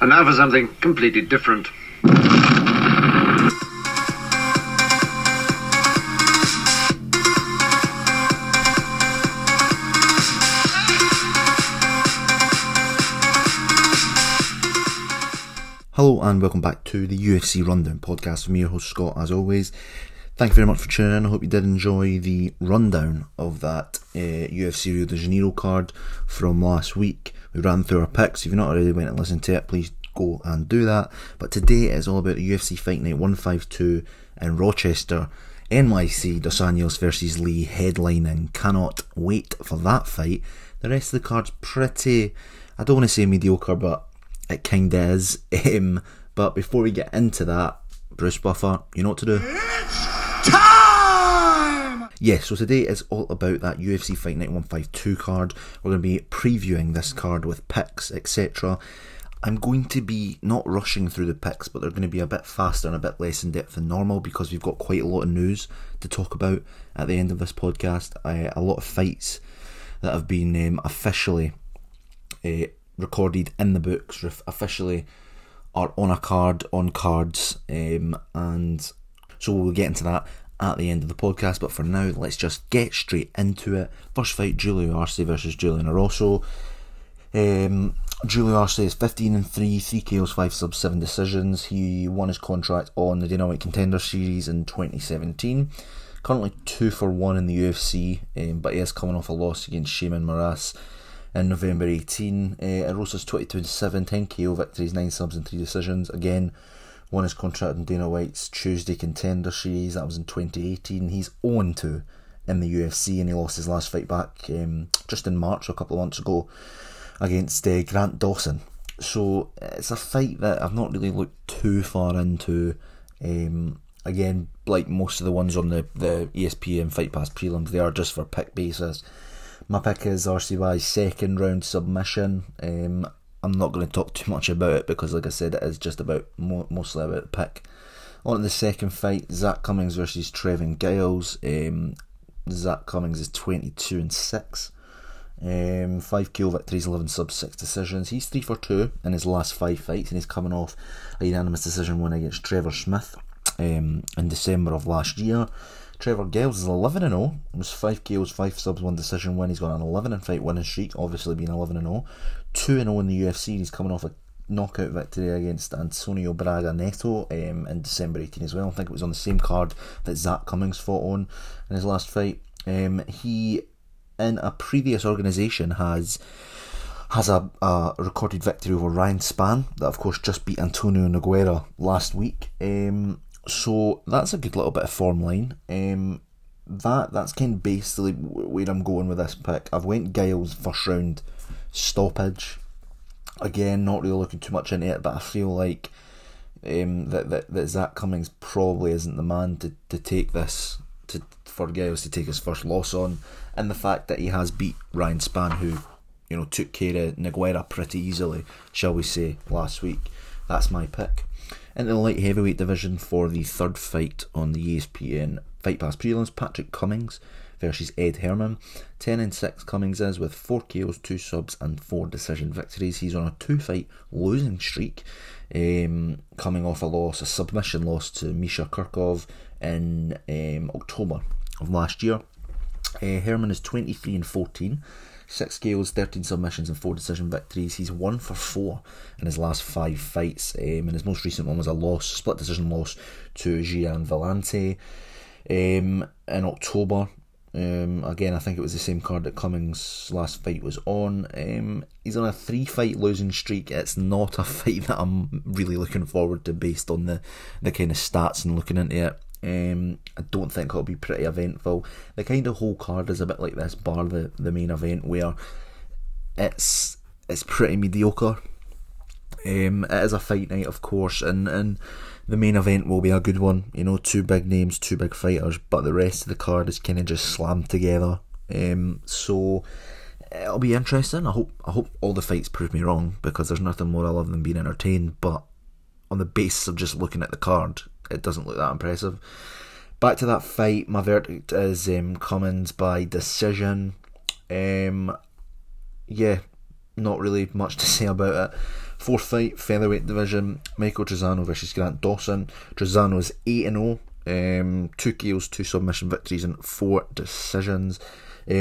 And now for something completely different. Hello and welcome back to the UFC Rundown podcast with me, your host Scott, as always. Thank you very much for tuning in. I hope you did enjoy the rundown of that UFC Rio de Janeiro card from last week. We ran through our picks. If you've not already went and listened to it, please go and do that. But today is all about UFC Fight Night 152 in Rochester, NYC, Dos Anjos versus Lee headlining. Cannot wait for that fight. The rest of the card's pretty, I don't want to say mediocre, but it kind of is. But before we get into that, Bruce Buffer, you know what to do. It's time! Yeah, so today is all about that UFC Fight Night 152 card. We're going to be previewing this card with picks, etc. I'm going to be not rushing through the picks, but they're going to be a bit faster and a bit less in depth than normal because we've got quite a lot of news to talk about at the end of this podcast. A lot of fights that have been officially recorded in the books, officially are on a card, on cards, and so we'll get into that at the end of the podcast, but for now, let's just get straight into it. First fight, Julio Arce versus Julian Aroso. Julio Arce is 15-3, 3 KOs, 5 subs, 7 decisions. He won his contract on the Dana White Contender Series in 2017. Currently 2-1 in the UFC, but he is coming off a loss against Shayman Maras in November 18, Arosa's 22-7, 10 KO victories, 9 subs and 3 decisions. Again, won his contract in Dana White's Tuesday Contender Series. That was in 2018. He's 0-2 in the UFC, and he lost his last fight back just in March, a couple of months ago, against Grant Dawson. So it's a fight that I've not really looked too far into. Again, like most of the ones on the ESPN Fight Pass prelims, they are just for pick basis. My pick is RCY's second round submission. I'm not going to talk too much about it because, like I said, it is just about mostly about the pick. On to the second fight, Zach Cummins versus Trevin Giles. Zach Cummins is 22-6, 5 KO victories, 11 subs, 6 decisions. He's 3-2 in his last 5 fights, and he's coming off a unanimous decision win against Trevor Smith in December of last year. Trevor Giles is 11-0, was 5 KOs, 5 subs, 1 decision win. He's got an 11-fight winning streak, obviously being 11-0. 2-0 in the UFC, he's coming off a knockout victory against Antonio Braga Neto in December 18 as well. I think it was on the same card that Zach Cummins fought on in his last fight. He, in a previous organisation, has a recorded victory over Ryan Spann, that of course just beat Antonio Nogueira last week. So that's a good little bit of form line. That's kind of basically where I'm going with this pick. I've went Giles first round stoppage. Again, not really looking too much into it, but I feel like that Zach Cummins probably isn't the man to take this, for Giles to take his first loss on. And the fact that he has beat Ryan Spann, who, you know, took care of Nogueira pretty easily, shall we say, last week. That's my pick. Into the light heavyweight division for the third fight on the ESPN Fight Pass prelims, Patrick Cummins versus Ed Herman. 10-6 Cummins is, with 4 KOs, 2 subs and 4 decision victories. He's on a 2-fight losing streak, coming off a loss, a submission loss to Misha Kirkov in October of last year. Herman is 23-14. 6 KOs, 13 submissions and 4 decision victories. He's 1-4 in his last 5 fights, and his most recent one was split decision loss to Gian Vellante in October. Again, I think it was the same card that Cummins' last fight was on. He's on a 3-fight losing streak. It's not a fight that I'm really looking forward to based on the kind of stats and looking into it. I don't think it'll be pretty eventful. The kind of whole card is a bit like this, bar the main event, where it's pretty mediocre. It is a fight night, of course, and the main event will be a good one. You know, 2 big names, 2 big fighters, but the rest of the card is kind of just slammed together. So it'll be interesting. I hope all the fights prove me wrong, because there's nothing more I love than being entertained. But on the basis of just looking at the card, it doesn't look that impressive. Back to that fight, my verdict is Cummins by decision. Not really much to say about it. Fourth fight, featherweight division, Michael Trizano versus Grant Dawson. Trizano is 8-0, 2 KOs, 2 submission victories and 4 decisions. He's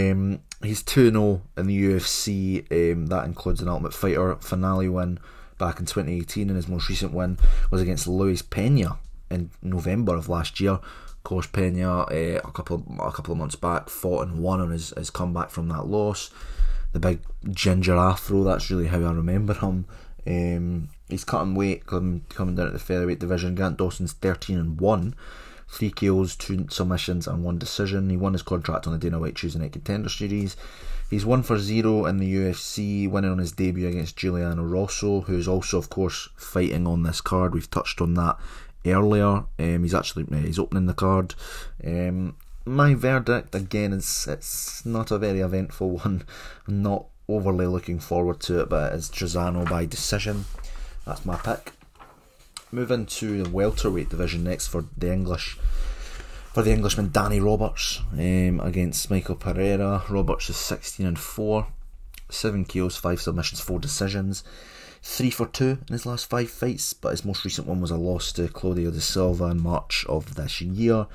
2-0 in the UFC, that includes an Ultimate Fighter finale win back in 2018, and his most recent win was against Luis Pena in November of last year. Of course, Pena a couple of months back fought and won on his comeback from that loss. The big ginger afro, that's really how I remember him. He's cutting weight, coming down at the featherweight division. Grant Dawson's 13-1, 3 KOs, 2 submissions and 1 decision. He won his contract on the Dana White Tuesday Night Contender Series. He's 1-0 in the UFC, winning on his debut against Giuliano Rosso, who's also, of course, fighting on this card. We've touched on that earlier. He's opening the card. My verdict, again, is it's not a very eventful one. I'm not overly looking forward to it, but it's Trizano by decision. That's my pick. Moving to the welterweight division next for the Englishman Danny Roberts against Michael Pereira. Roberts is 16-4, 7 KOs, 5 submissions, 4 decisions. 3-2 in his last 5 fights, but his most recent one was a loss to Claudio da Silva in March of this year.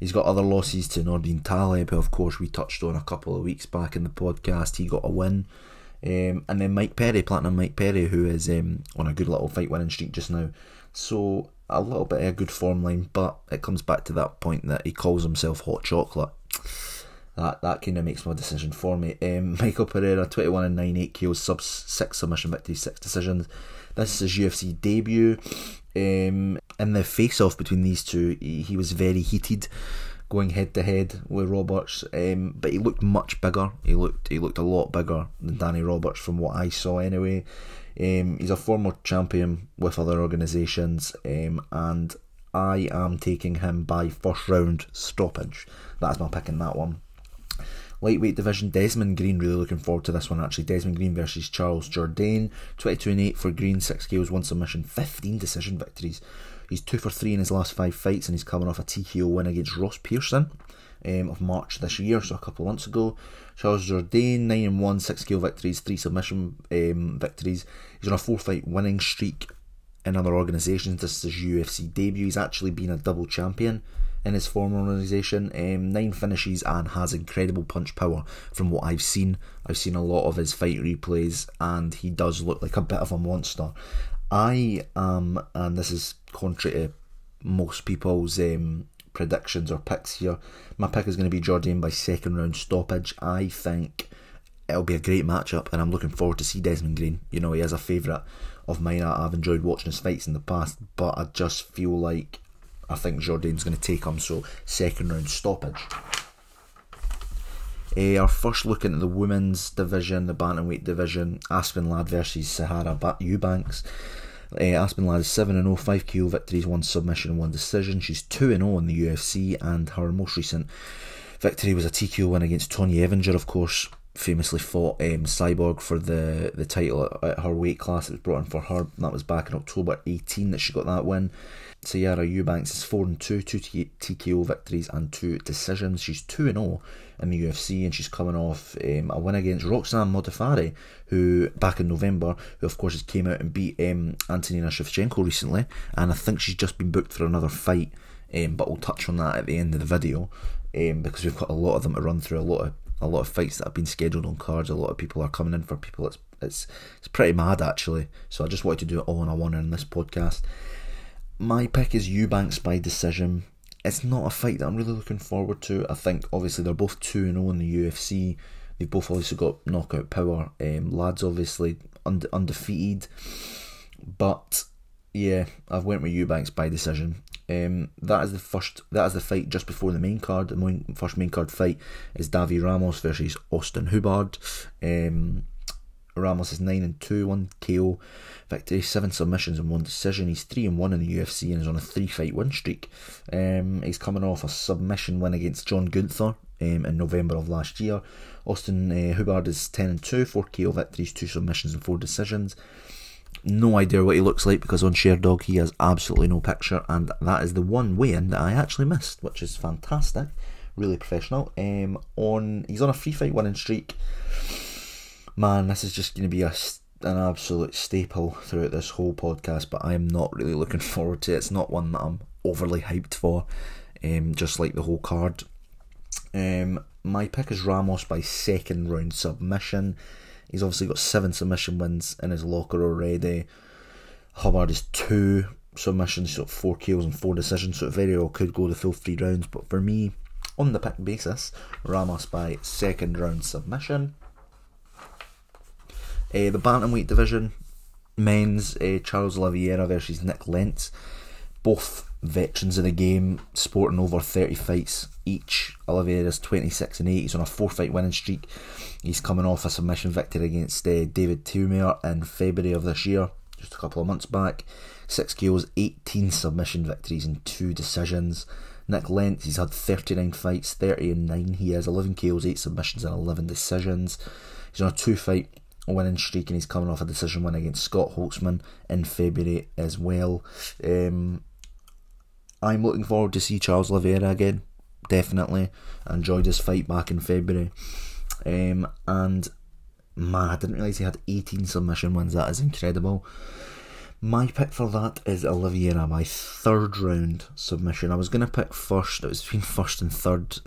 He's got other losses to Nordin Taleb, who of course we touched on a couple of weeks back in the podcast. He got a win. And then Mike Perry, Platinum Mike Perry, who is on a good little fight winning streak just now. So a little bit of a good form line, but it comes back to that point that he calls himself hot chocolate. That kind of makes my decision for me. Michael Pereira, 21-9, 8 KOs, 6 submission victories, 6 decisions. This is his UFC debut. In the face-off between these two, he was very heated, going head-to-head with Roberts. But he looked much bigger. He looked a lot bigger than Danny Roberts, from what I saw anyway. He's a former champion with other organisations, and I am taking him by first-round stoppage. That's my pick in that one. Lightweight division, Desmond Green, really looking forward to this one actually. Desmond Green versus Charles Jourdain, 22-8 for Green, 6 KOs, 1 submission, 15 decision victories. He's 2-3 in his last 5 fights, and he's coming off a TKO win against Ross Pearson of March this year, so a couple of months ago. Charles Jourdain, 9-1, 6 KO victories, 3 submission victories. He's on a 4 fight winning streak in other organisations. This is his UFC debut. He's actually been a double champion in his former organisation, 9 finishes, and has incredible punch power from what I've seen. I've seen a lot of his fight replays, and he does look like a bit of a monster. And this is contrary to most people's predictions or picks here, my pick is going to be Jourdain by second round stoppage. I think it'll be a great matchup, and I'm looking forward to see Desmond Green. You know, he is a favourite of mine. I've enjoyed watching his fights in the past, but I just feel like I think Jourdain's going to take him, so second round stoppage. Our first look into the women's division, the bantamweight division, Aspen Ladd versus Sijara Eubanks. Aspen Ladd is 7-0, 5 KO victories, 1 submission, 1 decision. She's 2-0 in the UFC, and her most recent victory was a TKO win against Tony Evinger, of course. Famously fought Cyborg for the title at her weight class. It was brought in for her. That was back in October 18 that she got that win. Sijara Eubanks is 4-2, 2 TKO victories and 2 decisions. She's 2-0 in the UFC, and she's coming off a win against Roxanne Modafari, who back in November, who of course came out and beat Antonina Shevchenko recently, and I think she's just been booked for another fight, but we'll touch on that at the end of the video, because we've got a lot of them to run through, a lot of fights that have been scheduled on cards. A lot of people are coming in for people. It's pretty mad actually. So I just wanted to do it all in a one in this podcast. My pick is Eubanks by decision. It's not a fight that I'm really looking forward to. I think obviously they're both 2-0 in the UFC. They've both obviously got knockout power. Lads obviously undefeated, but yeah, I've went with Eubanks by decision. That is the fight just before the main card. The first main card fight is Davi Ramos versus Austin Hubbard. Ramos is 9-2, 1 KO victory, 7 submissions and 1 decision. He's 3-1 in the UFC and is on a 3 fight win streak. He's coming off a submission win against John Gunther in November of last yeyear. Austin Hubbard is 10-2, 4 KO victories, 2 submissions and 4 decisions. No idea what he looks like, because on ShareDog he has absolutely no picture, and that is the one weigh-in that I actually missed, which is fantastic, really professional. He's on a 3 fight winning streak. Man, this is just going to be a an absolute staple throughout this whole podcast, but I'm not really looking forward to it. It's not one that I'm overly hyped for, just like the whole card. My pick is Ramos by second round submission. He's obviously got 7 submission wins in his locker already. Hubbard is 2 submissions, he's got 4 KOs and 4 decisions, so it very well could go the full 3 rounds, but for me, on the pick basis, Ramos by second round submission. The bantamweight division, men's, Charles Oliveira versus Nick Lentz. Both veterans of the game, sporting over 30 fights each. Oliveira's 26-8, he's on a 4-fight winning streak. He's coming off a submission victory against David Teumeyer in February of this year, just a couple of months back. 6 KOs, 18 submission victories and 2 decisions. Nick Lentz, he's had 39 fights, 30-9. He has 11 KOs, 8 submissions and 11 decisions. He's on a 2-fight winning streak and he's coming off a decision win against Scott Holtzman in February as well. I'm looking forward to see Charles Oliveira again, definitely. I enjoyed his fight back in February. And man, I didn't realise he had 18 submission wins, that is incredible. My pick for that is Oliveira, my third round submission. I was going to pick first, it was between first and third.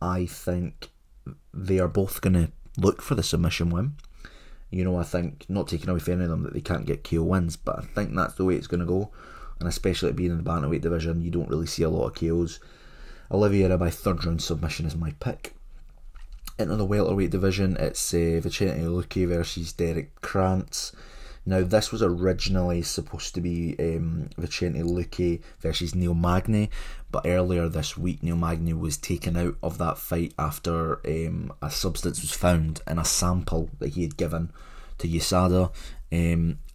I think they are both going to look for the submission win. You know, I think, not taking away from any of them that they can't get KO wins, but I think that's the way it's going to go. And especially being in the bantamweight division, you don't really see a lot of KOs. Oliveira by third round submission is my pick. Into the welterweight division, it's Vicente Luque versus Derek Krantz. Now, this was originally supposed to be Vicente Luque versus Neil Magny, but earlier this week, Neil Magny was taken out of that fight after a substance was found in a sample that he had given to USADA.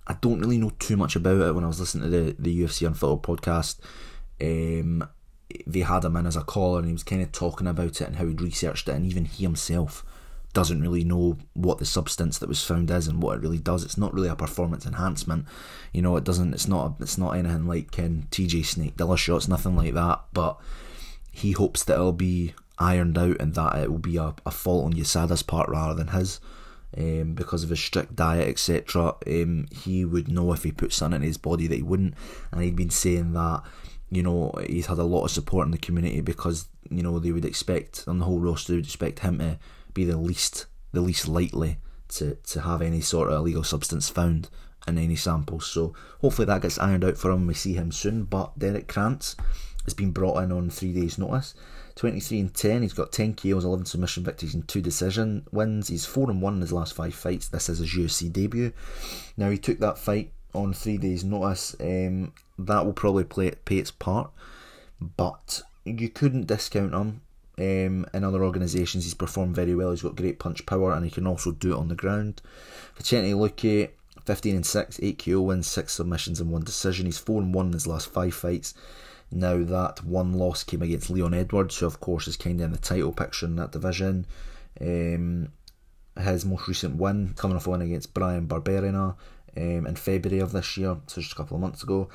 I don't really know too much about it. When I was listening to the UFC Unfiltered podcast, they had him in as a caller and he was kind of talking about it and how he'd researched it, and even he himself doesn't really know what the substance that was found is and what it really does. It's not really a performance enhancement, you know. It doesn't. It's not anything like TJ Snake Dillashaw. It's nothing like that. But he hopes that it'll be ironed out and that it will be a fault on USADA's part rather than his, because of his strict diet, etc. He would know if he put something in his body that he wouldn't, and he'd been saying that, you know, he's had a lot of support in the community because, you know, they would expect, on the whole roster, they would expect him to be the least likely to have any sort of illegal substance found in any samples. So hopefully that gets ironed out for him and we see him soon. But Derek Krantz has been brought in on 3 days' notice. 23-10, he's got 10 KOs, 11 submission victories and 2 decision wins. He's 4-1 in his last 5 fights. This is his UFC debut. Now, he took that fight on 3 days' notice. That will probably play its part, but you couldn't discount him. In other organisations, he's performed very well. He's got great punch power and he can also do it on the ground. Vicente Luque, 15-6, 8 KO wins, 6 submissions and 1 decision. He's 4-1 in his last 5 fights. Now, that one loss came against Leon Edwards, who of course is kind of in the title picture in that division. His most recent win, coming off a win against Brian Barberena in February of this year, so just a couple of months ago.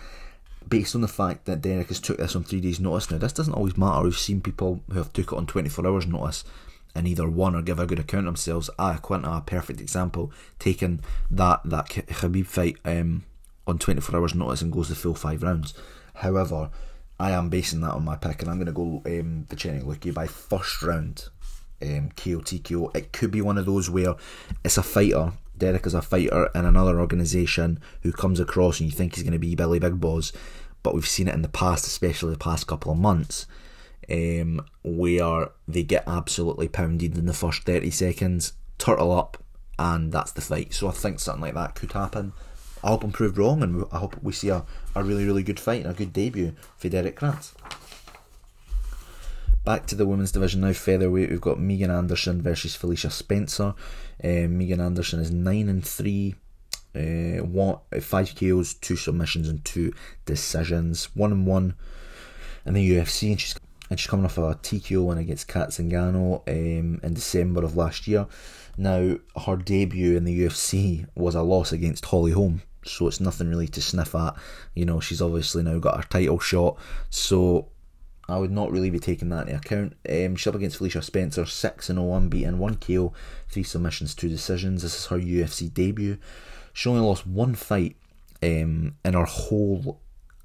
Based on the fact that Derek has took this on 3 days' notice, now this doesn't always matter. We've seen people who have took it on 24 hours' notice and either won or give a good account of themselves. Quinta, a perfect example, taking that Khabib fight on 24 hours' notice and goes the full 5 rounds. However, I am basing that on my pick, and I'm going to go Vicente Luque by first round KO TKO. It could be one of those where it's a fighter. Derek is a fighter in another organisation who comes across and you think he's going to be Billy Big Boss, but we've seen it in the past, especially the past couple of months, where they get absolutely pounded in the first 30 seconds, turtle up, and that's the fight. So I think something like that could happen. I hope I'm proved wrong, and I hope we see a really, really good fight and a good debut for Derek Krantz. Back to the women's division now, featherweight. We've got Megan Anderson versus Felicia Spencer. Megan Anderson is 9-3, 5 KOs, 2 submissions and 2 decisions. 1-1 in the UFC, and she's coming off a TKO win against Kat Zingano in December of last year. Now, her debut in the UFC was a loss against Holly Holm, so it's nothing really to sniff at. You know, she's obviously now got her title shot, so I would not really be taking that into account. She's up against Felicia Spencer, 6-0, unbeaten, 1 KO, 3 submissions, 2 decisions. This is her UFC debut. She only lost one fight in her whole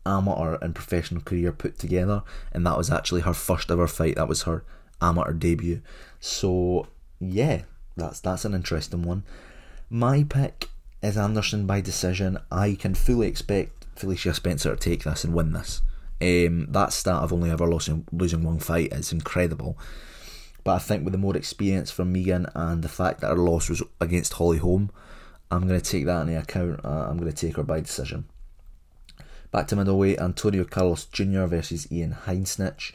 amateur and professional career put together, and that was actually her first ever fight. That was her amateur debut. So yeah, that's an interesting one. My pick is Anderson by decision. I can fully expect Felicia Spencer to take this and win this. That stat of only ever losing one fight is incredible, but I think with the more experience from Megan and the fact that her loss was against Holly Holm, I'm going to take that into account. I'm going to take her by decision. Back to middleweight, Antonio Carlos Jr. versus Ian Hinesnitch.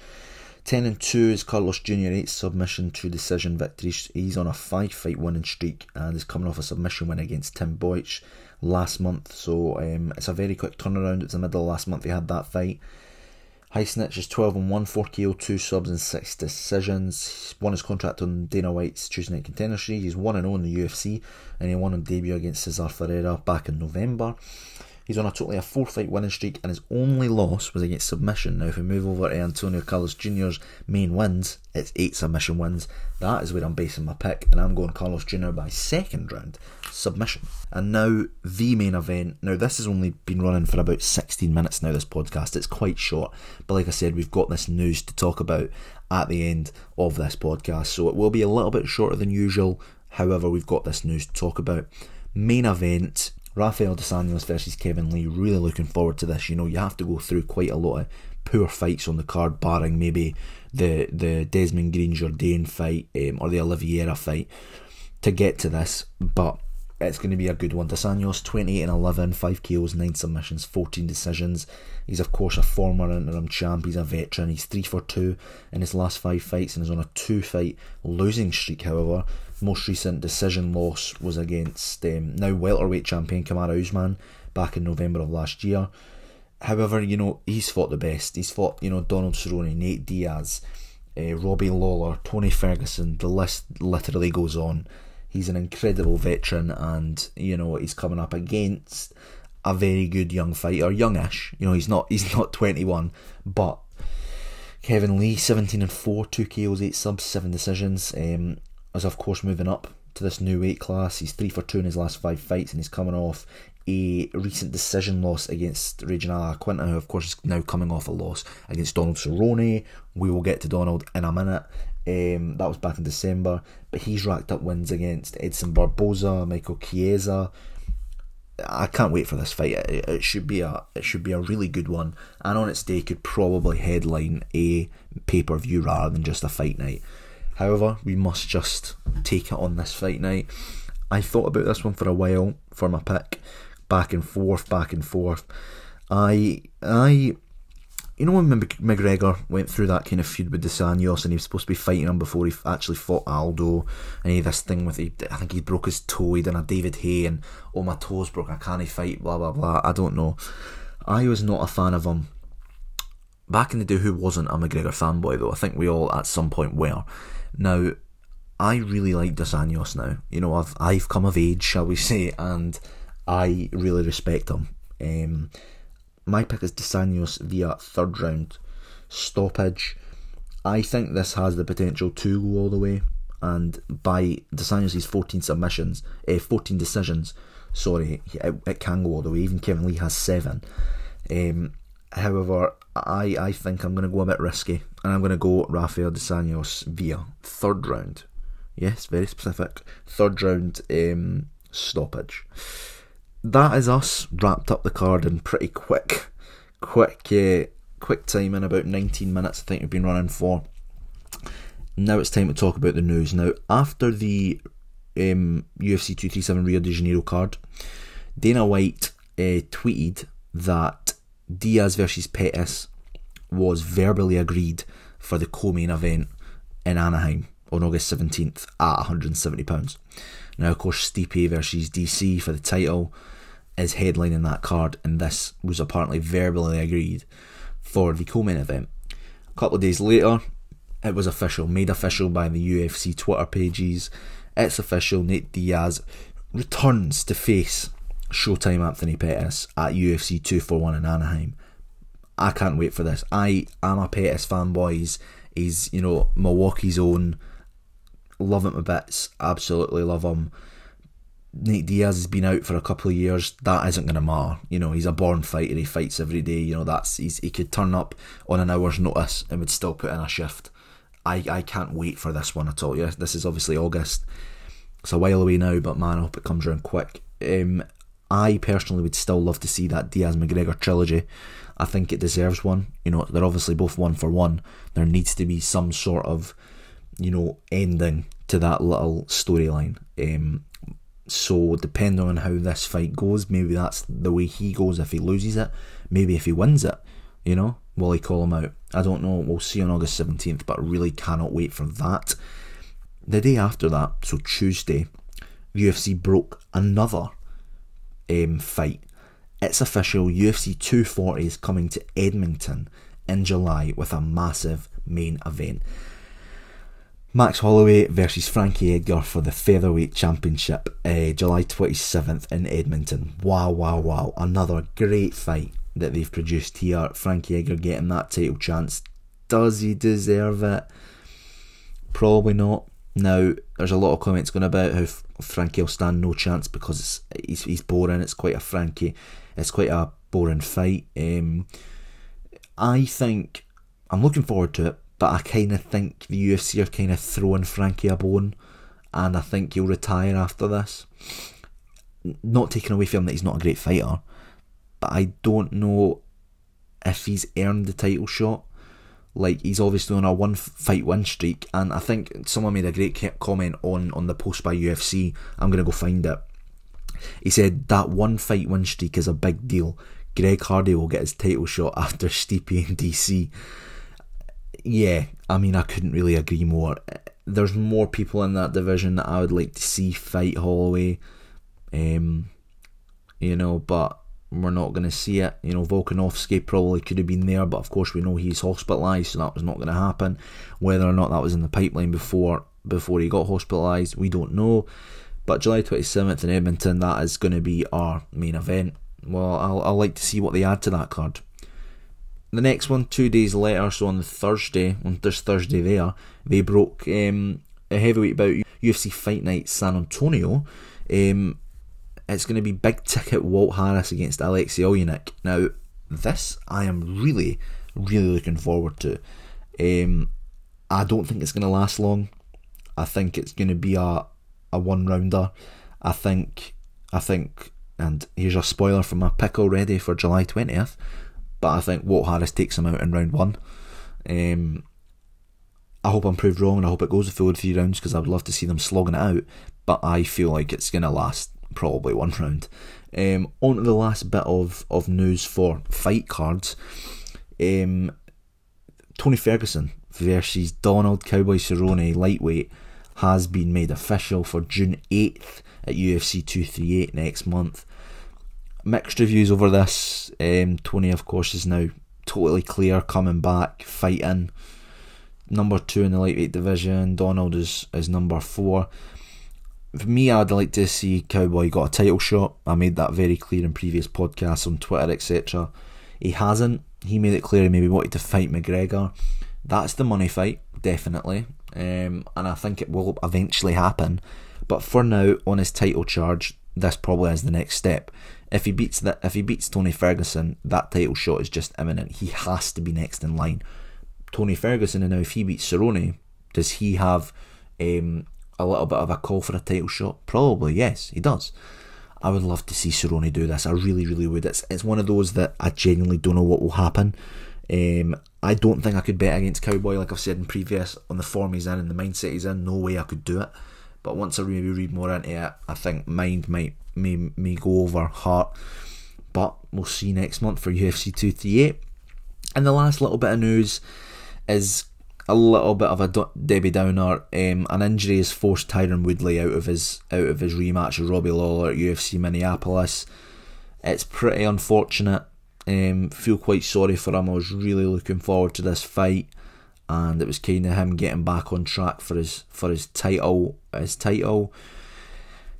10-2 is Carlos Jr., 8 submission, 2 decision victories. He's on a 5-fight winning streak and is coming off a submission win against Tim Boych last month. So it's a very quick turnaround. It was the middle of last month he had that fight. Hinesnitch is 12-1, 4 KO, 2 subs and 6 decisions. He won his contract on Dana White's Tuesday Night Contender Series. He's 1-0 in the UFC, and he won on debut against Cesar Ferreira back in November. He's on a totally a 4-fight winning streak, and his only loss was against submission. Now, if we move over to Antonio Carlos Jr.'s main wins, it's 8 submission wins. That is where I'm basing my pick, and I'm going Carlos Jr. by second round submission. And now, the main event. Now, this has only been running for about 16 minutes now, this podcast. It's quite short, but like I said, we've got this news to talk about at the end of this podcast, so it will be a little bit shorter than usual. However, we've got this news to talk about. Main event, Rafael dos Anjos versus Kevin Lee. Really looking forward to this. You know, you have to go through quite a lot of poor fights on the card, barring maybe the Desmond Green Jourdain fight or the Oliveira fight to get to this, but it's going to be a good one. Dos Anjos, 28-11, 5 KOs, 9 submissions, 14 decisions. He's, of course, a former interim champ. He's a veteran. He's 3-2 in his last 5 fights and is on a 2-fight losing streak, however. Most recent decision loss was against now welterweight champion Kamaru Usman back in November of last year. However, you know, he's fought the best. He's fought, you know, Donald Cerrone, Nate Diaz, Robbie Lawler, Tony Ferguson. The list literally goes on. He's an incredible veteran, and you know he's coming up against a very good young fighter, youngish. You know, he's not 21, but Kevin Lee, 17-4, 2 KOs, 8 subs, 7 decisions. Is of course moving up to this new weight class. He's 3-2 in his last 5 fights, and he's coming off a recent decision loss against Reginald Quinta, who of course is now coming off a loss against Donald Cerrone. We will get to Donald in a minute. That was back in December, but he's racked up wins against Edson Barboza, Michael Chiesa. I can't wait for this fight. It should be a really good one, and on its day could probably headline a pay-per-view rather than just a fight night. However, we must just take it on this fight night. I thought about this one for a while for my pick, back and forth. I you know when McGregor went through that kind of feud with Dos Anjos, and he was supposed to be fighting him before he actually fought Aldo, and he had this thing with, I think he broke his toe, he done a David Haye, and oh my toe's broke, I can't fight, blah blah blah, I don't know. I was not a fan of him. Back in the day, who wasn't a McGregor fanboy though? I think we all at some point were. Now, I really like Dos Anjos now. You know, I've come of age, shall we say, and I really respect him. My pick is Dos Anjos via third round stoppage. I think this has the potential to go all the way, and by Dos Anjos' 14 decisions, it can go all the way. Even Kevin Lee has 7. However, I think I'm going to go a bit risky, and I'm going to go Rafael dos Anjos via third round. Yes, very specific. Third round stoppage. That is us wrapped up the card in pretty quick time, in about 19 minutes I think we've been running for. Now it's time to talk about the news. Now, after the UFC 237 Rio de Janeiro card, Dana White tweeted that Diaz versus Pettis was verbally agreed for the co-main event in Anaheim on August 17th at £170. Now, of course, Stipe versus DC for the title is headlining that card, and this was apparently verbally agreed for the co-main event. A couple of days later, it was official, made official by the UFC Twitter pages. It's official, Nate Diaz returns to face Showtime Anthony Pettis at UFC 241 in Anaheim. I can't wait for this. I am a Pettis fanboys. He's, you know, Milwaukee's own. Love him to bits. Absolutely love him. Nate Diaz has been out for a couple of years. That isn't going to matter. You know, he's a born fighter. He fights every day. You know, that's he could turn up on an hour's notice and would still put in a shift. I can't wait for this one at all. Yeah, this is obviously August. It's a while away now, but man, I hope it comes around quick. I personally would still love to see that Diaz-McGregor trilogy. I think it deserves one. You know, they're obviously both one for one. There needs to be some sort of, you know, ending to that little storyline. So depending on how this fight goes, maybe that's the way he goes if he loses it. Maybe if he wins it, you know, will he call him out? I don't know. We'll see on August 17th, but I really cannot wait for that. The day after that, so Tuesday, UFC broke another fight. It's official, UFC 240 is coming to Edmonton in July with a massive main event. Max Holloway versus Frankie Edgar for the Featherweight Championship, July 27th in Edmonton. Wow. Another great fight that they've produced here. Frankie Edgar getting that title chance. Does he deserve it? Probably not. Now, there's a lot of comments going about how Frankie will stand no chance because he's boring. It's quite a boring fight. I think I'm looking forward to it, but I kind of think the UFC are kind of throwing Frankie a bone, and I think he'll retire after this. Not taking away from him that he's not a great fighter, but I don't know if he's earned the title shot. Like, he's obviously on a one-fight win streak, and I think someone made a great comment on the post by UFC. I'm going to go find it. He said, that one-fight win streak is a big deal. Greg Hardy will get his title shot after Stipe in DC. Yeah, I mean, I couldn't really agree more. There's more people in that division that I would like to see fight Holloway. You know, but we're not going to see it. You know, Volkanovski probably could have been there, but of course we know he's hospitalised, so that was not going to happen. Whether or not that was in the pipeline before he got hospitalised, we don't know. But July 27th in Edmonton, that is going to be our main event. Well, I'll like to see what they add to that card. The next one, 2 days later, so on this Thursday there, they broke a heavyweight bout, UFC Fight Night San Antonio. It's going to be big ticket Walt Harris against Alexei Oleinik. Now, this I am really, really looking forward to. I don't think it's going to last long. I think it's going to be a one-rounder. I think, and here's a spoiler for my pick already for July 20th, but I think Walt Harris takes him out in round one. I hope I'm proved wrong, and I hope it goes a full 3 rounds, because I would love to see them slogging it out, but I feel like it's going to last probably one round. On to the last bit of news for fight cards. Tony Ferguson versus Donald Cowboy Cerrone lightweight has been made official for June 8th at UFC 238 next month. Mixed reviews over this. Tony, of course, is now totally clear, coming back, fighting. Number 2 in the lightweight division. Donald is number 4. For me, I'd like to see Cowboy got a title shot. I made that very clear in previous podcasts on Twitter, etc. He hasn't. He made it clear he maybe wanted to fight McGregor. That's the money fight, definitely. And I think it will eventually happen. But for now, on his title charge, this probably is the next step. If he beats Tony Ferguson, that title shot is just imminent. He has to be next in line. Tony Ferguson, and now if he beats Cerrone, does he have a little bit of a call for a title shot? Probably, yes, he does. I would love to see Cerrone do this. I really, really would. It's one of those that I genuinely don't know what will happen. I don't think I could bet against Cowboy, like I've said in previous, on the form he's in and the mindset he's in. No way I could do it. But once I really read more into it, I think mind may go over heart. But we'll see next month for UFC 238. And the last little bit of news is a little bit of a Debbie Downer. An injury has forced Tyron Woodley out of his rematch with Robbie Lawler at UFC Minneapolis. It's pretty unfortunate. Feel quite sorry for him. I was really looking forward to this fight, and it was kind of him getting back on track for his title.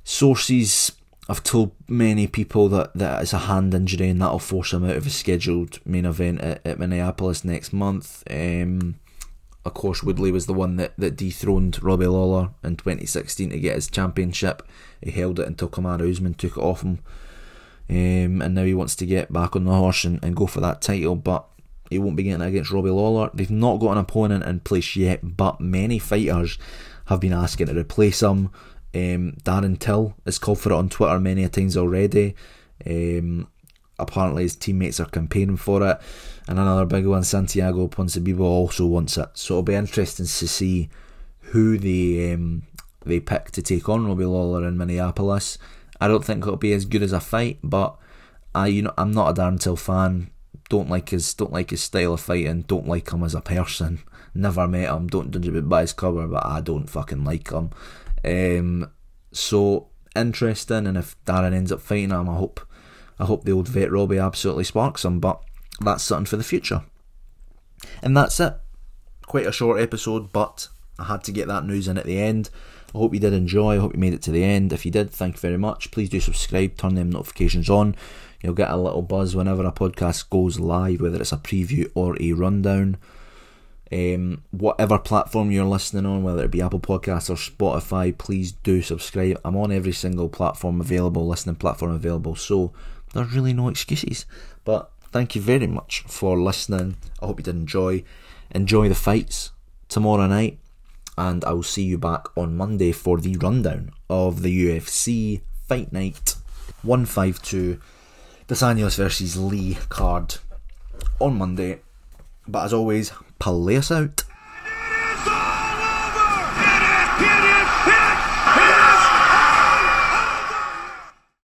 Sources I've told many people that it's a hand injury and that'll force him out of his scheduled main event at Minneapolis next month. Of course, Woodley was the one that dethroned Robbie Lawler in 2016 to get his championship. He held it until Kamaru Usman took it off him. And now he wants to get back on the horse and go for that title, but he won't be getting it against Robbie Lawler. They've not got an opponent in place yet, but many fighters have been asking to replace him. Darren Till has called for it on Twitter many a times already. Apparently his teammates are campaigning for it, and another big one, Santiago Poncebibo, also wants it. So it'll be interesting to see who they pick to take on Robbie Lawler in Minneapolis. I don't think it'll be as good as a fight, but I'm not a Darren Till fan. Don't like his style of fighting. Don't like him as a person. Never met him. Don't judge it by his cover, but I don't fucking like him. So interesting, and if Darren ends up fighting him, I hope the old vet Robbie absolutely sparks him, but that's something for the future. And that's it. Quite a short episode, but I had to get that news in at the end. I hope you did enjoy. I hope you made it to the end. If you did, thank you very much. Please do subscribe, turn them notifications on. You'll get a little buzz whenever a podcast goes live, whether it's a preview or a rundown. Whatever platform you're listening on, whether it be Apple Podcasts or Spotify, please do subscribe. I'm on every single listening platform available, so there's really no excuses. But thank you very much for listening. I hope you did enjoy the fights tomorrow night, and I will see you back on Monday for the rundown of the UFC Fight Night 152, Dos Anjos versus Lee card on Monday. But as always, play us out.